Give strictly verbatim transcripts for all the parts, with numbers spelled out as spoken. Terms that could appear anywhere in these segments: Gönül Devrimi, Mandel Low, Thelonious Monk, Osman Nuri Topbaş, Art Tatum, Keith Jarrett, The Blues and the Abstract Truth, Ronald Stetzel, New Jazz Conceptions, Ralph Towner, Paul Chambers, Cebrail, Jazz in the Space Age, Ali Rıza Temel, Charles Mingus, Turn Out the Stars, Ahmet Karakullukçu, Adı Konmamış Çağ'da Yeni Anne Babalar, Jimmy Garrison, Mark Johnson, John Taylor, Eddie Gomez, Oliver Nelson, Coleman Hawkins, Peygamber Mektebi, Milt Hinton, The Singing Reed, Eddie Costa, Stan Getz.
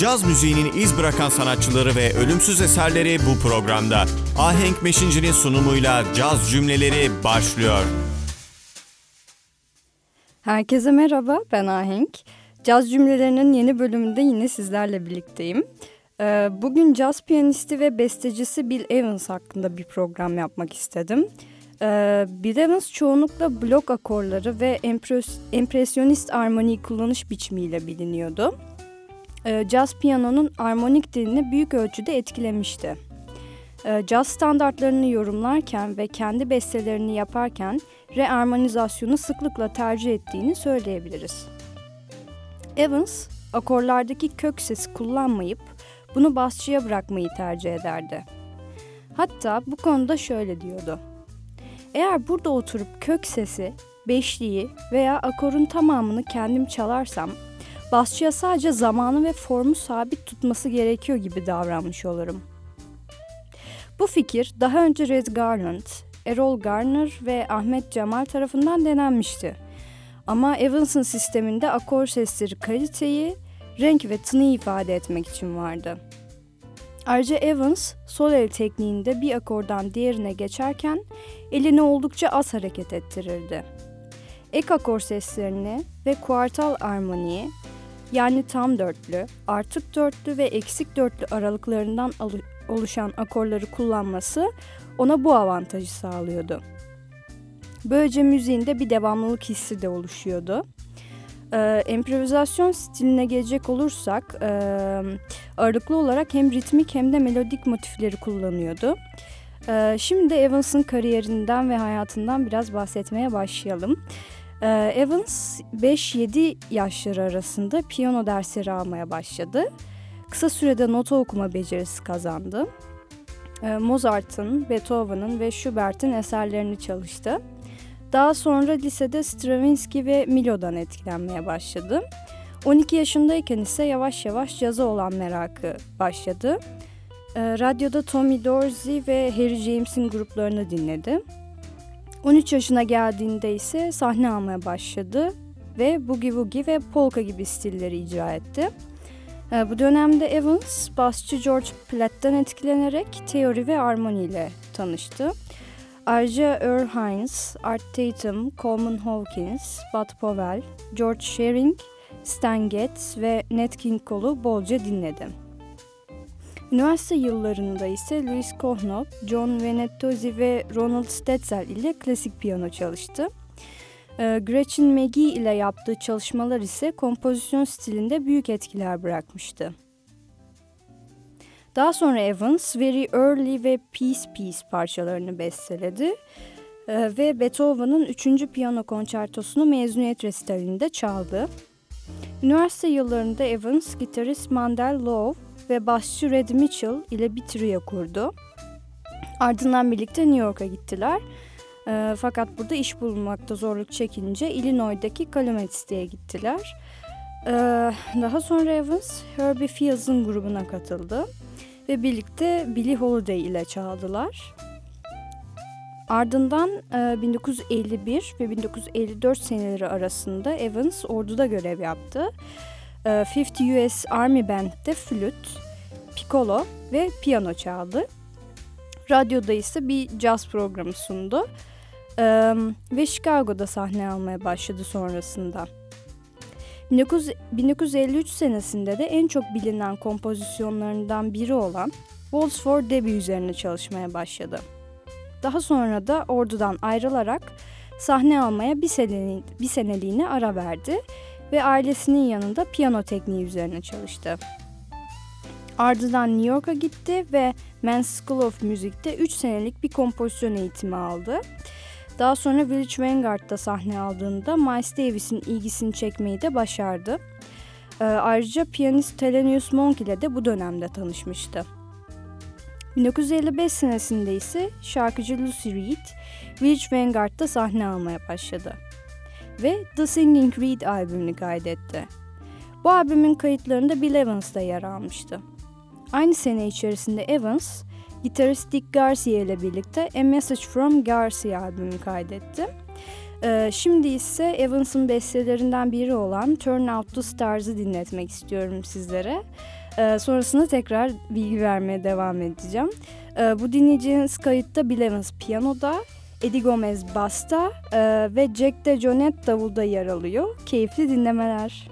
Caz müziğinin iz bırakan sanatçıları ve ölümsüz eserleri bu programda. Ahenk Meşhinci'nin sunumuyla Caz Cümleleri başlıyor. Herkese merhaba, ben Ahenk. Caz Cümlelerinin yeni bölümünde yine sizlerle birlikteyim. Bugün caz piyanisti ve bestecisi Bill Evans hakkında bir program yapmak istedim. Bill Evans çoğunlukla blok akorları ve empresyonist armoniyi kullanış biçimiyle biliniyordu. Caz piyanonun armonik dilini büyük ölçüde etkilemişti. Caz standartlarını yorumlarken ve kendi bestelerini yaparken rearmonizasyonu sıklıkla tercih ettiğini söyleyebiliriz. Evans, akorlardaki kök sesi kullanmayıp bunu basçıya bırakmayı tercih ederdi. Hatta bu konuda şöyle diyordu: "Eğer burada oturup kök sesi, beşliği veya akorun tamamını kendim çalarsam, basçıya sadece zamanı ve formu sabit tutması gerekiyor gibi davranmış olurum." Bu fikir daha önce Red Garland, Errol Garner ve Ahmet Cemal tarafından denenmişti. Ama Evans'ın sisteminde akor sesleri kaliteyi, renk ve tınıyı ifade etmek için vardı. Ayrıca Evans, sol el tekniğinde bir akordan diğerine geçerken elini oldukça az hareket ettirirdi. Ek akor seslerini ve kuartal armoniyi, yani tam dörtlü, artık dörtlü ve eksik dörtlü aralıklarından oluşan akorları kullanması ona bu avantajı sağlıyordu. Böylece müziğinde bir devamlılık hissi de oluşuyordu. Ee, improvizasyon stiline gelecek olursak, e, ağırlıklı olarak hem ritmik hem de melodik motifleri kullanıyordu. Ee, şimdi Evans'ın kariyerinden ve hayatından biraz bahsetmeye başlayalım. Ee, Evans beş yedi yaşları arasında piyano dersleri almaya başladı. Kısa sürede nota okuma becerisi kazandı. Ee, Mozart'ın, Beethoven'ın ve Schubert'in eserlerini çalıştı. Daha sonra lisede Stravinsky ve Milo'dan etkilenmeye başladı. on iki yaşındayken ise yavaş yavaş caza olan merakı başladı. E, radyoda Tommy Dorsey ve Harry James'in gruplarını dinledi. on üç yaşına geldiğinde ise sahne almaya başladı ve boogie woogie ve polka gibi stilleri icra etti. E, bu dönemde Evans, basçı George Platt'tan etkilenerek teori ve armoni ile tanıştı. Ayrıca Earl Hines, Art Tatum, Coleman Hawkins, Bud Powell, George Shearing, Stan Getz ve Nat King Cole'u bolca dinledi. Üniversite yıllarında ise Louis Cohnob, John Venetozzi ve Ronald Stetzel ile klasik piyano çalıştı. Gretchen McGee ile yaptığı çalışmalar ise kompozisyon stilinde büyük etkiler bırakmıştı. Daha sonra Evans, Very Early ve Peace Peace parçalarını besteledi ee, ve Beethoven'ın üçüncü piyano konçertosunu mezuniyet resitalinde çaldı. Üniversite yıllarında Evans, gitarist Mandel Low ve basçı Red Mitchell ile bir trio kurdu. Ardından birlikte New York'a gittiler. Ee, fakat burada iş bulmakta zorluk çekince Illinois'daki Kalamati'ye gittiler. Ee, daha sonra Evans, Herbie Fields'ın grubuna katıldı ve birlikte Billie Holiday ile çaldılar. Ardından bin dokuz yüz elli bir ve bin dokuz yüz elli dört seneleri arasında Evans Ordu'da görev yaptı. elli U S Army Band'de flüt, piccolo ve piyano çaldı. Radyoda ise bir caz programı sundu ve Chicago'da sahne almaya başladı sonrasında. bin dokuz yüz elli üç senesinde de en çok bilinen kompozisyonlarından biri olan Waltz for Debby üzerine çalışmaya başladı. Daha sonra da ordudan ayrılarak sahne almaya bir, seneli, bir seneliğine ara verdi ve ailesinin yanında piyano tekniği üzerine çalıştı. Ardından New York'a gitti ve Men's School of Music'te üç senelik bir kompozisyon eğitimi aldı. Daha sonra Village Vanguard'da sahne aldığında Miles Davis'in ilgisini çekmeyi de başardı. Ee, ayrıca piyanist Thelonious Monk ile de bu dönemde tanışmıştı. bin dokuz yüz elli beş senesinde ise şarkıcı Lucy Reed, Village Vanguard'da sahne almaya başladı ve The Singing Reed albümünü kaydetti. Bu albümün kayıtlarında Bill Evans da yer almıştı. Aynı sene içerisinde Evans, gitarist Dick Garcia ile birlikte A Message from Garcia albümünü kaydetti. Ee, şimdi ise Evans'ın bestelerinden biri olan Turn Out the Stars'ı dinletmek istiyorum sizlere. E, sonrasında tekrar bilgi vermeye devam edeceğim. E, bu dinleyeceğiniz kayıtta Bill Evans piyanoda, Eddie Gomez basta e, ve Jack DeJohnette davulda yer alıyor. Keyifli dinlemeler.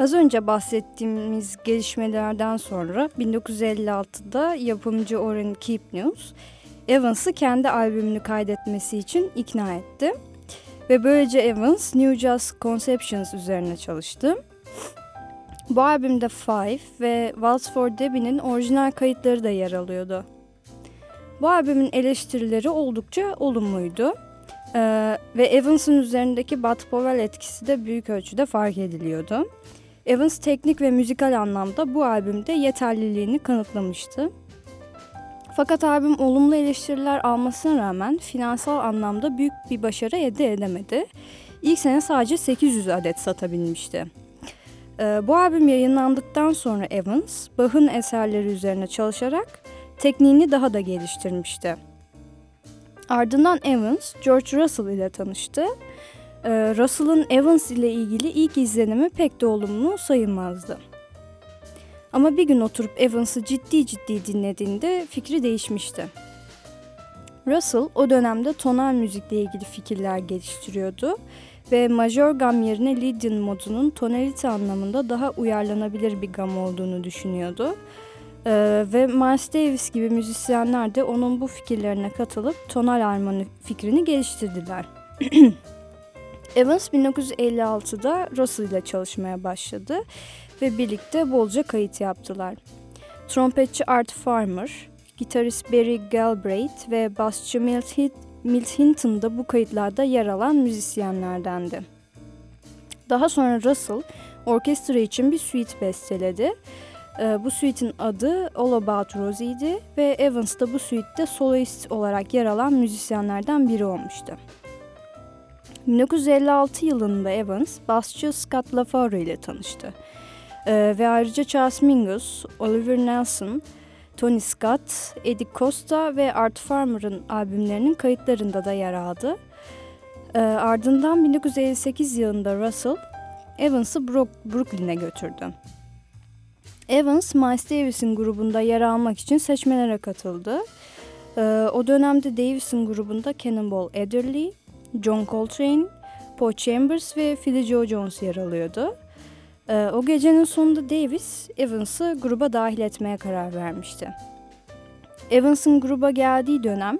Az önce bahsettiğimiz gelişmelerden sonra bin dokuz yüz elli altıda yapımcı Orrin Kipnius, Evans'ı kendi albümünü kaydetmesi için ikna etti. Ve böylece Evans, New Jazz Conceptions üzerine çalıştı. Bu albümde Five ve Waltz for Debby'nin orijinal kayıtları da yer alıyordu. Bu albümün eleştirileri oldukça olumluydu. Ee, ve Evans'ın üzerindeki Bud Powell etkisi de büyük ölçüde fark ediliyordu. Evans teknik ve müzikal anlamda bu albümde yeterliliğini kanıtlamıştı. Fakat albüm olumlu eleştiriler almasına rağmen finansal anlamda büyük bir başarı elde edemedi. İlk sene sadece sekiz yüz adet satabilmişti. Ee, bu albüm yayınlandıktan sonra Evans, Bach'ın eserleri üzerine çalışarak tekniğini daha da geliştirmişti. Ardından Evans, George Russell ile tanıştı. Ee, Russell'ın Evans ile ilgili ilk izlenimi pek de olumlu sayılmazdı. Ama bir gün oturup Evans'ı ciddi ciddi dinlediğinde fikri değişmişti. Russell o dönemde tonal müzikle ilgili fikirler geliştiriyordu ve majör gam yerine Lydian modunun tonalite anlamında daha uyarlanabilir bir gam olduğunu düşünüyordu. Ee, ve Miles Davis gibi müzisyenler de onun bu fikirlerine katılıp tonal armoni fikrini geliştirdiler. Evans bin dokuz yüz elli altıda Russell ile çalışmaya başladı ve birlikte bolca kayıt yaptılar. Trompetçi Art Farmer, gitarist Barry Galbraith ve basçı Milt Hinton da bu kayıtlarda yer alan müzisyenlerdendi. Daha sonra Russell orkestra için bir suite besteledi. Bu suite'in adı All About Rosie'ydi ve Evans da bu suite'de soloist olarak yer alan müzisyenlerden biri olmuştu. bin dokuz yüz elli altı yılında Evans, basçı Scott LaFaro ile tanıştı. Ee, ve ayrıca Charles Mingus, Oliver Nelson, Tony Scott, Eddie Costa ve Art Farmer'ın albümlerinin kayıtlarında da yer aldı. Ee, ardından bin dokuz yüz elli sekiz yılında Russell, Evans'ı Brooklyn'e götürdü. Evans, Miles Davis'in grubunda yer almak için seçmelere katıldı. Ee, o dönemde Davis'in grubunda Cannonball Adderley, John Coltrane, Paul Chambers ve Philly Joe Jones yer alıyordu. Ee, o gecenin sonunda Davis, Evans'ı gruba dahil etmeye karar vermişti. Evans'ın gruba geldiği dönem,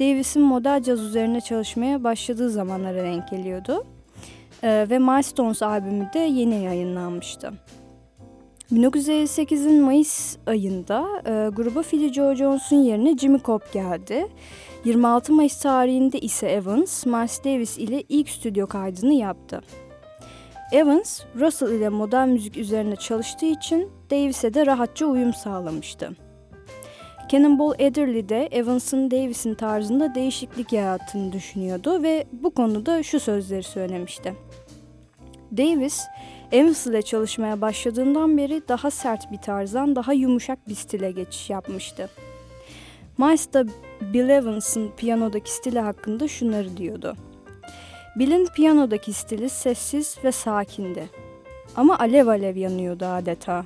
Davis'in modern caz üzerine çalışmaya başladığı zamanlara denk geliyordu. Ee, ve Milestones albümü de yeni yayınlanmıştı. bin dokuz yüz elli sekizin Mayıs ayında e, gruba Philly Joe Jones'un yerine Jimmy Cobb geldi. yirmi altı Mayıs tarihinde ise Evans, Miles Davis ile ilk stüdyo kaydını yaptı. Evans, Russell ile modern müzik üzerine çalıştığı için Davis'e de rahatça uyum sağlamıştı. Cannonball Adderley'de Evans'ın Davis'in tarzında değişiklik yarattığını düşünüyordu ve bu konuda şu sözleri söylemişti. Davis, Evans ile çalışmaya başladığından beri daha sert bir tarzdan daha yumuşak bir stile geçiş yapmıştı. Miles da Bill Evans'ın piyanodaki stili hakkında şunları diyordu. Bill'in piyanodaki stili sessiz ve sakindi. Ama alev alev yanıyordu adeta.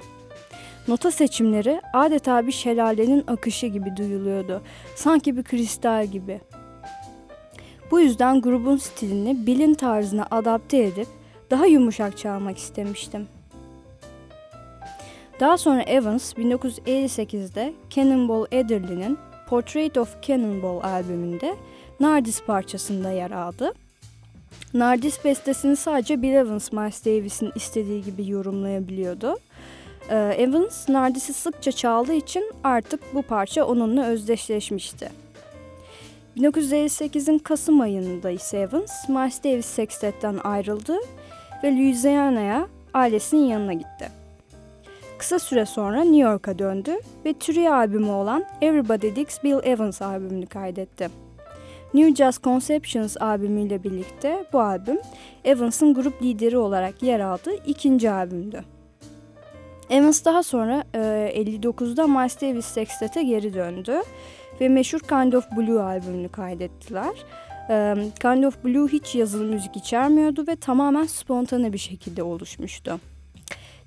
Nota seçimleri adeta bir şelalenin akışı gibi duyuluyordu. Sanki bir kristal gibi. Bu yüzden grubun stilini Bill'in tarzına adapte edip daha yumuşak çalmak istemiştim. Daha sonra Evans bin dokuz yüz elli sekizde Cannonball Adderley'nin Portrait of Cannonball albümünde Nardis parçasında yer aldı. Nardis bestesini sadece Bill Evans, Miles Davis'in istediği gibi yorumlayabiliyordu. Ee, Evans, Nardis'i sıkça çaldığı için artık bu parça onunla özdeşleşmişti. bin dokuz yüz elli sekizin Kasım ayında ise Evans, Miles Davis Sextet'ten ayrıldı ve Louisiana'ya ailesinin yanına gitti. Kısa süre sonra New York'a döndü ve Türkiye albümü olan Everybody Digs Bill Evans albümünü kaydetti. New Jazz Conceptions albümüyle birlikte bu albüm Evans'ın grup lideri olarak yer aldığı ikinci albümdü. Evans daha sonra elli dokuzda Miles Davis Sextet'e geri döndü ve meşhur Kind of Blue albümünü kaydettiler. Kind of Blue hiç yazılı müzik içermiyordu ve tamamen spontane bir şekilde oluşmuştu.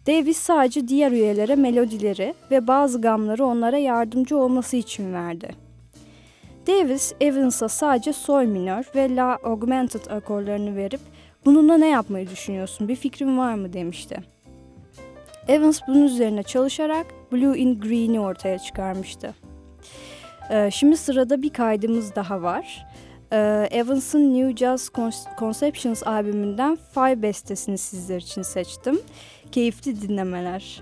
Davis sadece diğer üyelere melodileri ve bazı gamları onlara yardımcı olması için verdi. Davis, Evans'a sadece sol minör ve la augmented akorlarını verip bununla ne yapmayı düşünüyorsun, bir fikrin var mı demişti. Evans bunun üzerine çalışarak Blue in Green'i ortaya çıkarmıştı. Ee, şimdi sırada bir kaydımız daha var. Ee, Evans'ın New Jazz Conceptions albümünden Five bestesini sizler için seçtim. Keyifli dinlemeler.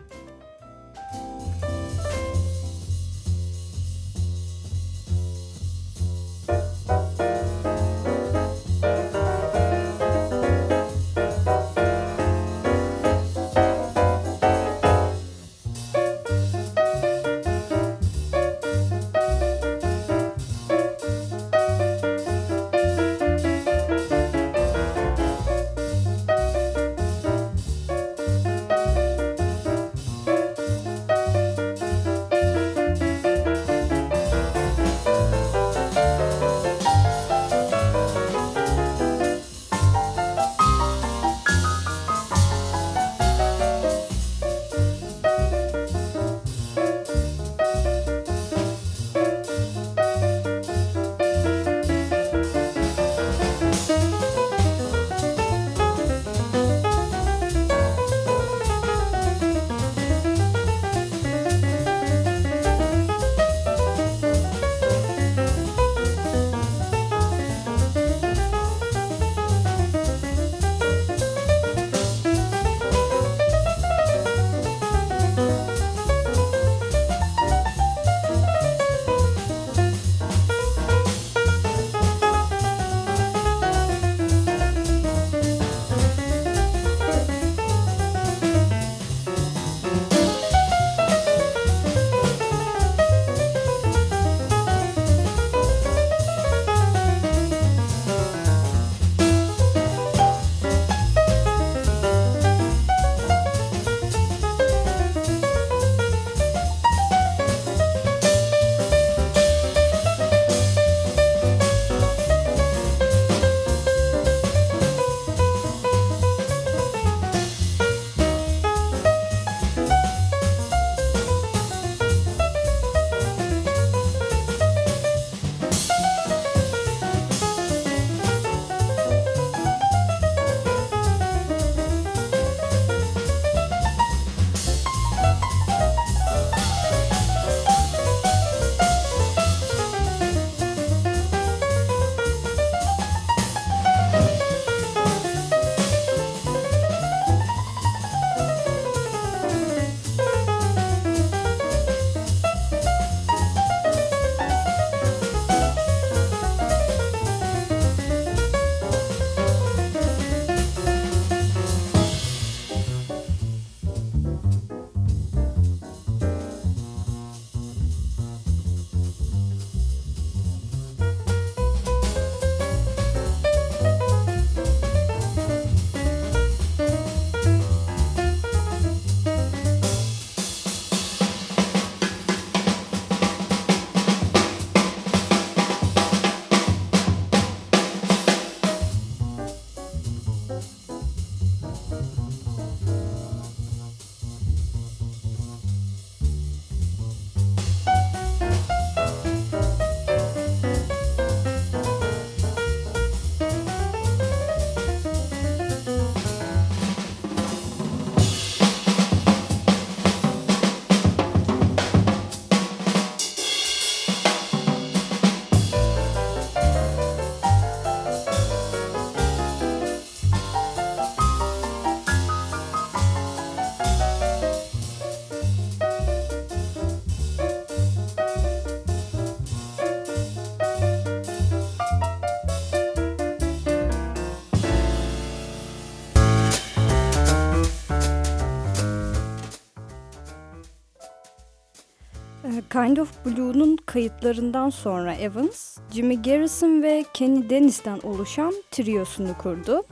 Kind of Blue'nun kayıtlarından sonra Evans, Jimmy Garrison ve Kenny Dennis'ten oluşan triyosunu kurdu.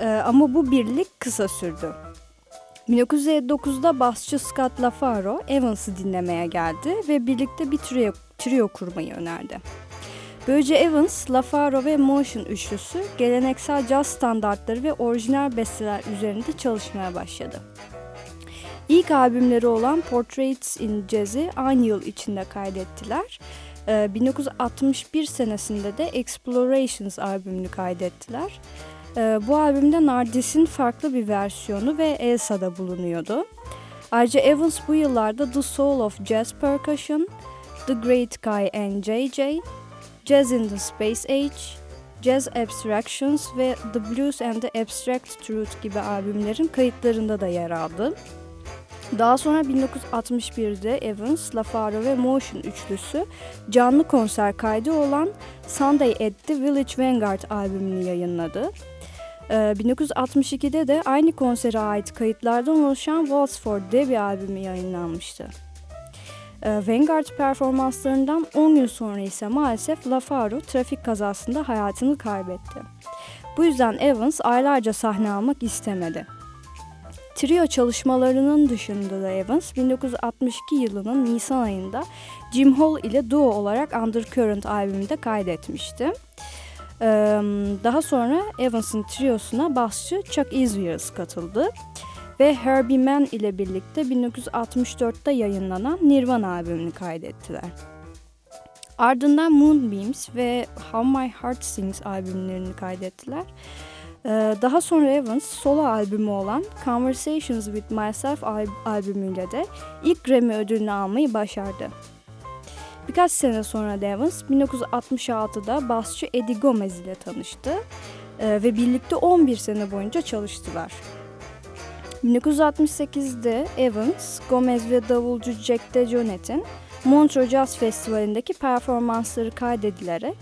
Ee, ama bu birlik kısa sürdü. bin dokuz yüz dokuzda basçı Scott LaFaro Evans'ı dinlemeye geldi ve birlikte bir trio, trio kurmayı önerdi. Böylece Evans, LaFaro ve Motion üçlüsü geleneksel caz standartları ve orijinal besteler üzerinde çalışmaya başladı. İlk albümleri olan Portraits in Jazz'i aynı yıl içinde kaydettiler. Ee, bin dokuz yüz altmış bir senesinde de Explorations albümünü kaydettiler. Ee, bu albümde Nardis'in farklı bir versiyonu ve Elsa'da bulunuyordu. Ayrıca Evans bu yıllarda The Soul of Jazz Percussion, The Great Guy and J J, Jazz in the Space Age, Jazz Abstractions ve The Blues and the Abstract Truth gibi albümlerin kayıtlarında da yer aldı. Daha sonra bin dokuz yüz altmış birde Evans, LaFaro ve Motion üçlüsü canlı konser kaydı olan Sunday at the Village Vanguard albümünü yayınladı. bin dokuz yüz altmış ikide de aynı konsere ait kayıtlardan oluşan Waltz for Debby albümü yayınlanmıştı. Vanguard performanslarından on gün sonra ise maalesef LaFaro trafik kazasında hayatını kaybetti. Bu yüzden Evans aylarca sahne almak istemedi. Trio çalışmalarının dışında da Evans bin dokuz yüz altmış iki yılının Nisan ayında Jim Hall ile duo olarak Undercurrent albümünde kaydetmişti. Daha sonra Evans'ın triosuna basçı Chuck Israels katıldı ve Herbie Mann ile birlikte bin dokuz yüz altmış dörtte yayınlanan Nirvana albümünü kaydettiler. Ardından Moonbeams ve How My Heart Sings albümlerini kaydettiler. Daha sonra Evans solo albümü olan Conversations with Myself albümüyle de ilk Grammy ödülünü almayı başardı. Birkaç sene sonra da Evans bin dokuz yüz altmış altıda basçı Eddie Gomez ile tanıştı ve birlikte on bir sene boyunca çalıştılar. bin dokuz yüz altmış sekizde Evans, Gomez ve davulcu Jack DeJohnette'in Montreux Jazz Festivali'ndeki performansları kaydedilerek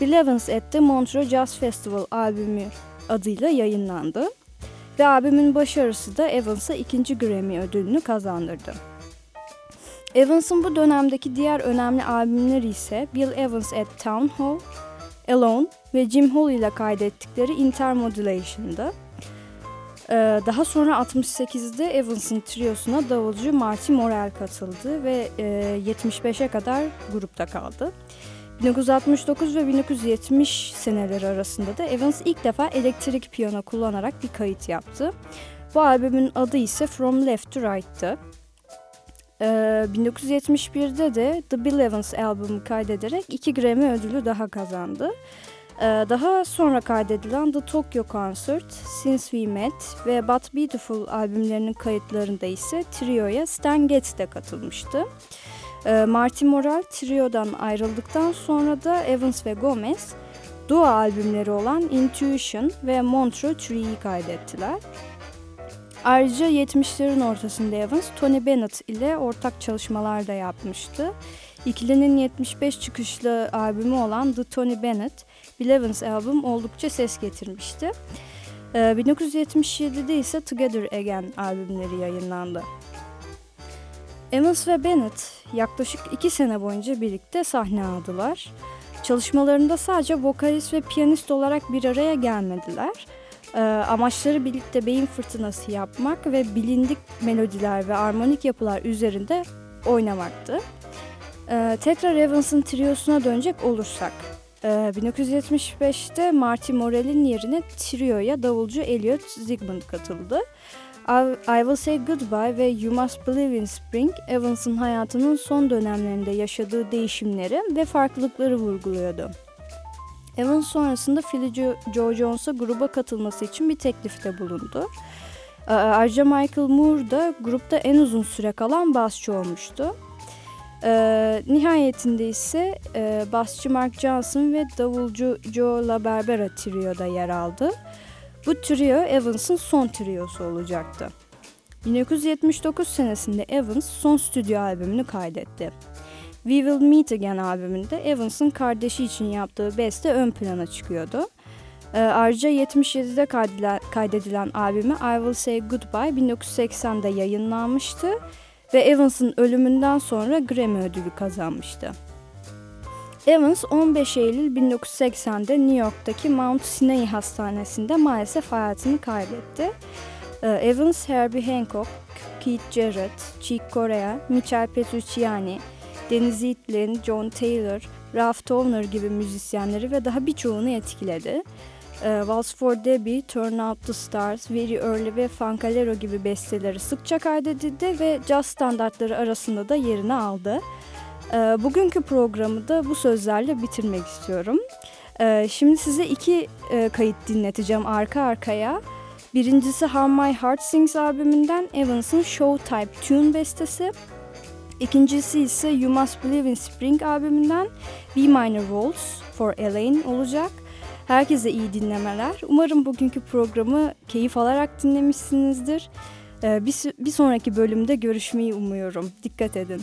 Bill Evans at the Montreux Jazz Festival albümü adıyla yayınlandı ve albümün başarısı da Evans'a ikinci Grammy ödülünü kazandırdı. Evans'ın bu dönemdeki diğer önemli albümleri ise Bill Evans at Town Hall, Alone ve Jim Hall ile kaydettikleri Intermodulation'dı. Daha sonra altmış sekizde Evans'ın triosuna davulcu Marty Morell katıldı ve yetmiş beşe kadar grupta kaldı. bin dokuz yüz altmış dokuz ve bin dokuz yüz yetmiş seneleri arasında da Evans ilk defa elektrik piyano kullanarak bir kayıt yaptı. Bu albümün adı ise From Left to Right'tı. Ee, bin dokuz yüz yetmiş birde de The Bill Evans albümü kaydederek iki Grammy ödülü daha kazandı. Ee, daha sonra kaydedilen The Tokyo Concert, Since We Met ve But Beautiful albümlerinin kayıtlarında ise trioya Stan Getz de katılmıştı. Marty Morell triodan ayrıldıktan sonra da Evans ve Gomez duo albümleri olan Intuition ve Montreux Three'yi kaydettiler. Ayrıca yetmişlerin ortasında Evans, Tony Bennett ile ortak çalışmalar da yapmıştı. İkilinin yetmiş beş çıkışlı albümü olan The Tony Bennett, Bill Evans albüm oldukça ses getirmişti. bin dokuz yüz yetmiş yedide ise Together Again albümleri yayınlandı. Evans ve Bennett yaklaşık iki sene boyunca birlikte sahne aldılar. Çalışmalarında sadece vokalist ve piyanist olarak bir araya gelmediler. E, amaçları birlikte beyin fırtınası yapmak ve bilindik melodiler ve armonik yapılar üzerinde oynamaktı. E, tekrar Evans'ın triosuna dönecek olursak, e, bin dokuz yüz yetmiş beşte Marty Morell'in yerine trioya davulcu Elliot Zsigmond katıldı. I Will Say Goodbye ve You Must Believe in Spring, Evans'ın hayatının son dönemlerinde yaşadığı değişimleri ve farklılıkları vurguluyordu. Evans sonrasında Philly Joe Jones'a gruba katılması için bir teklifte bulundu. Ayrıca Michael Moore da grupta en uzun süre kalan basçı olmuştu. Nihayetinde ise basçı Mark Johnson ve davulcu Joe LaBarbera trio'da yer aldı. Bu trio Evans'ın son triosu olacaktı. bin dokuz yüz yetmiş dokuz senesinde Evans son stüdyo albümünü kaydetti. We Will Meet Again albümünde Evans'ın kardeşi için yaptığı beste ön plana çıkıyordu. E, ayrıca yetmiş yedide kaydedilen, kaydedilen albümü I Will Say Goodbye bin dokuz yüz seksende yayınlanmıştı ve Evans'ın ölümünden sonra Grammy ödülü kazanmıştı. Evans on beş Eylül bin dokuz yüz seksende New York'taki Mount Sinai Hastanesi'nde maalesef hayatını kaybetti. Evans, Herbie Hancock, Keith Jarrett, Chick Corea, Michel Petrucciani, Dennis Itlin, John Taylor, Ralph Towner gibi müzisyenleri ve daha birçoğunu etkiledi. Waltz for Debby, Turn Out the Stars, Very Early ve Funkadelic gibi besteleri sıkça kaydedildi ve caz standartları arasında da yerini aldı. Bugünkü programı da bu sözlerle bitirmek istiyorum. Şimdi size iki kayıt dinleteceğim arka arkaya. Birincisi How My Heart Sings albümünden Evans'ın Showtime Tune bestesi. İkincisi ise You Must Believe in Spring albümünden B Minor Waltz for Elaine olacak. Herkese iyi dinlemeler. Umarım bugünkü programı keyif alarak dinlemişsinizdir. Bir sonraki bölümde görüşmeyi umuyorum. Dikkat edin.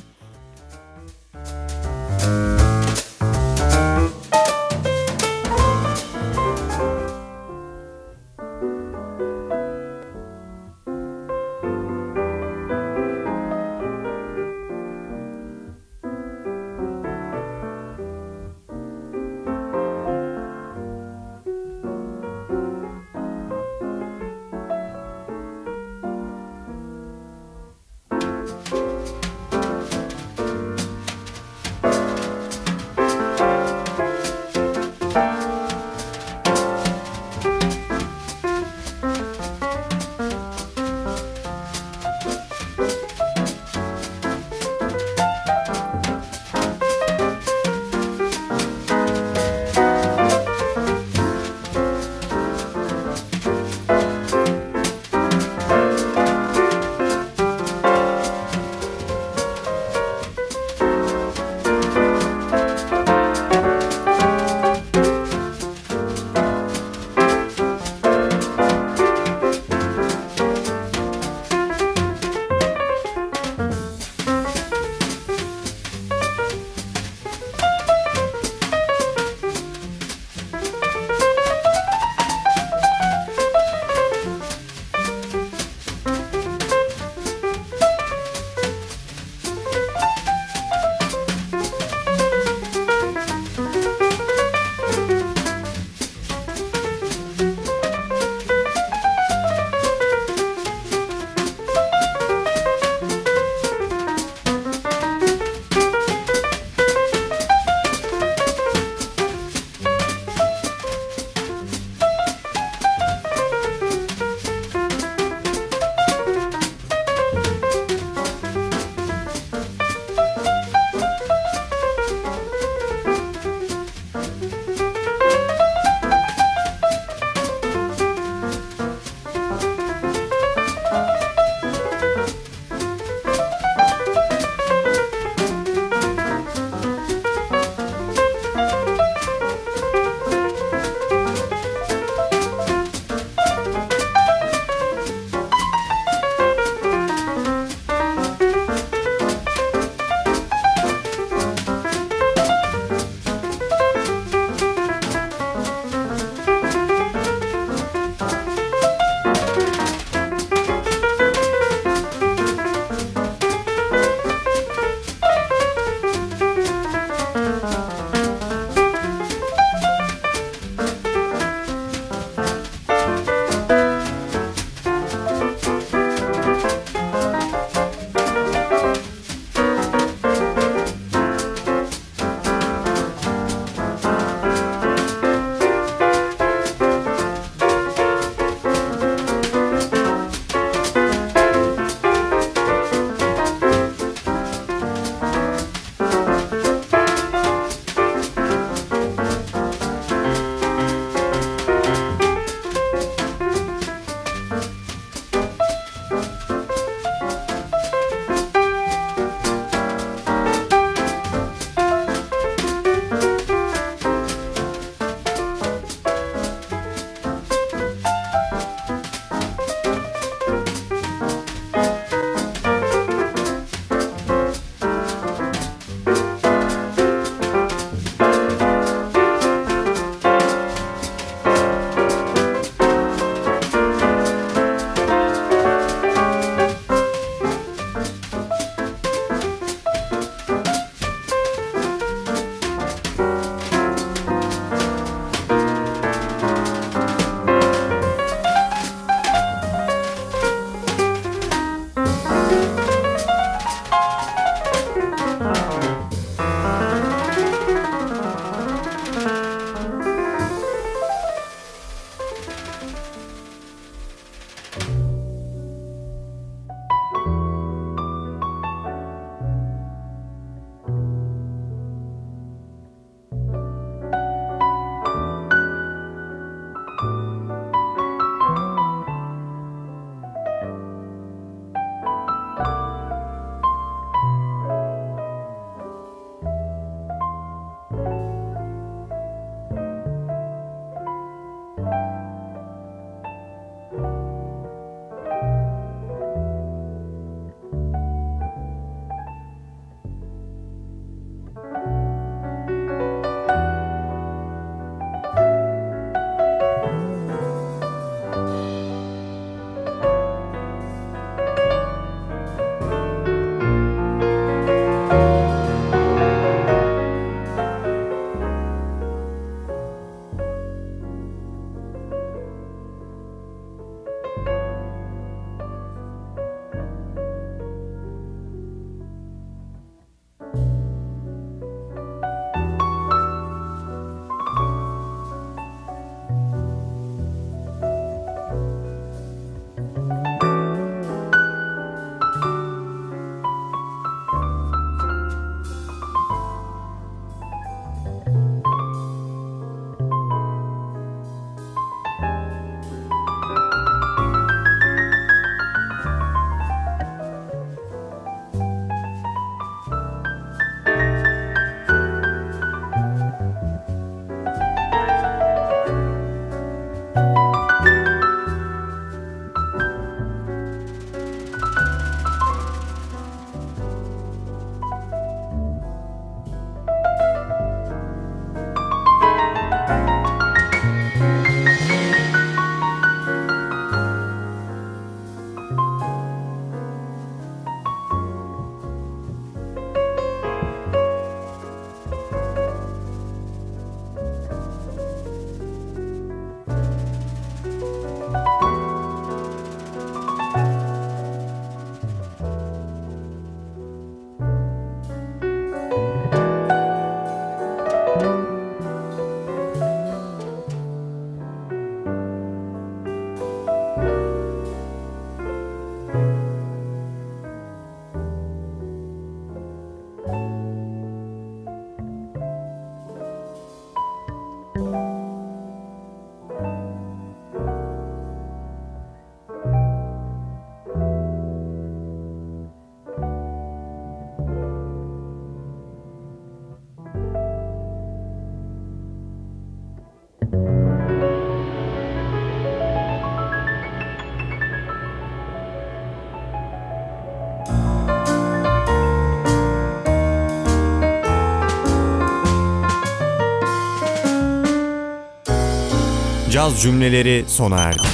caz cümleleri sona erdi.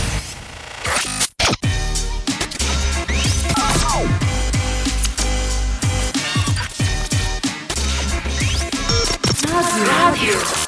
Caz Radyo.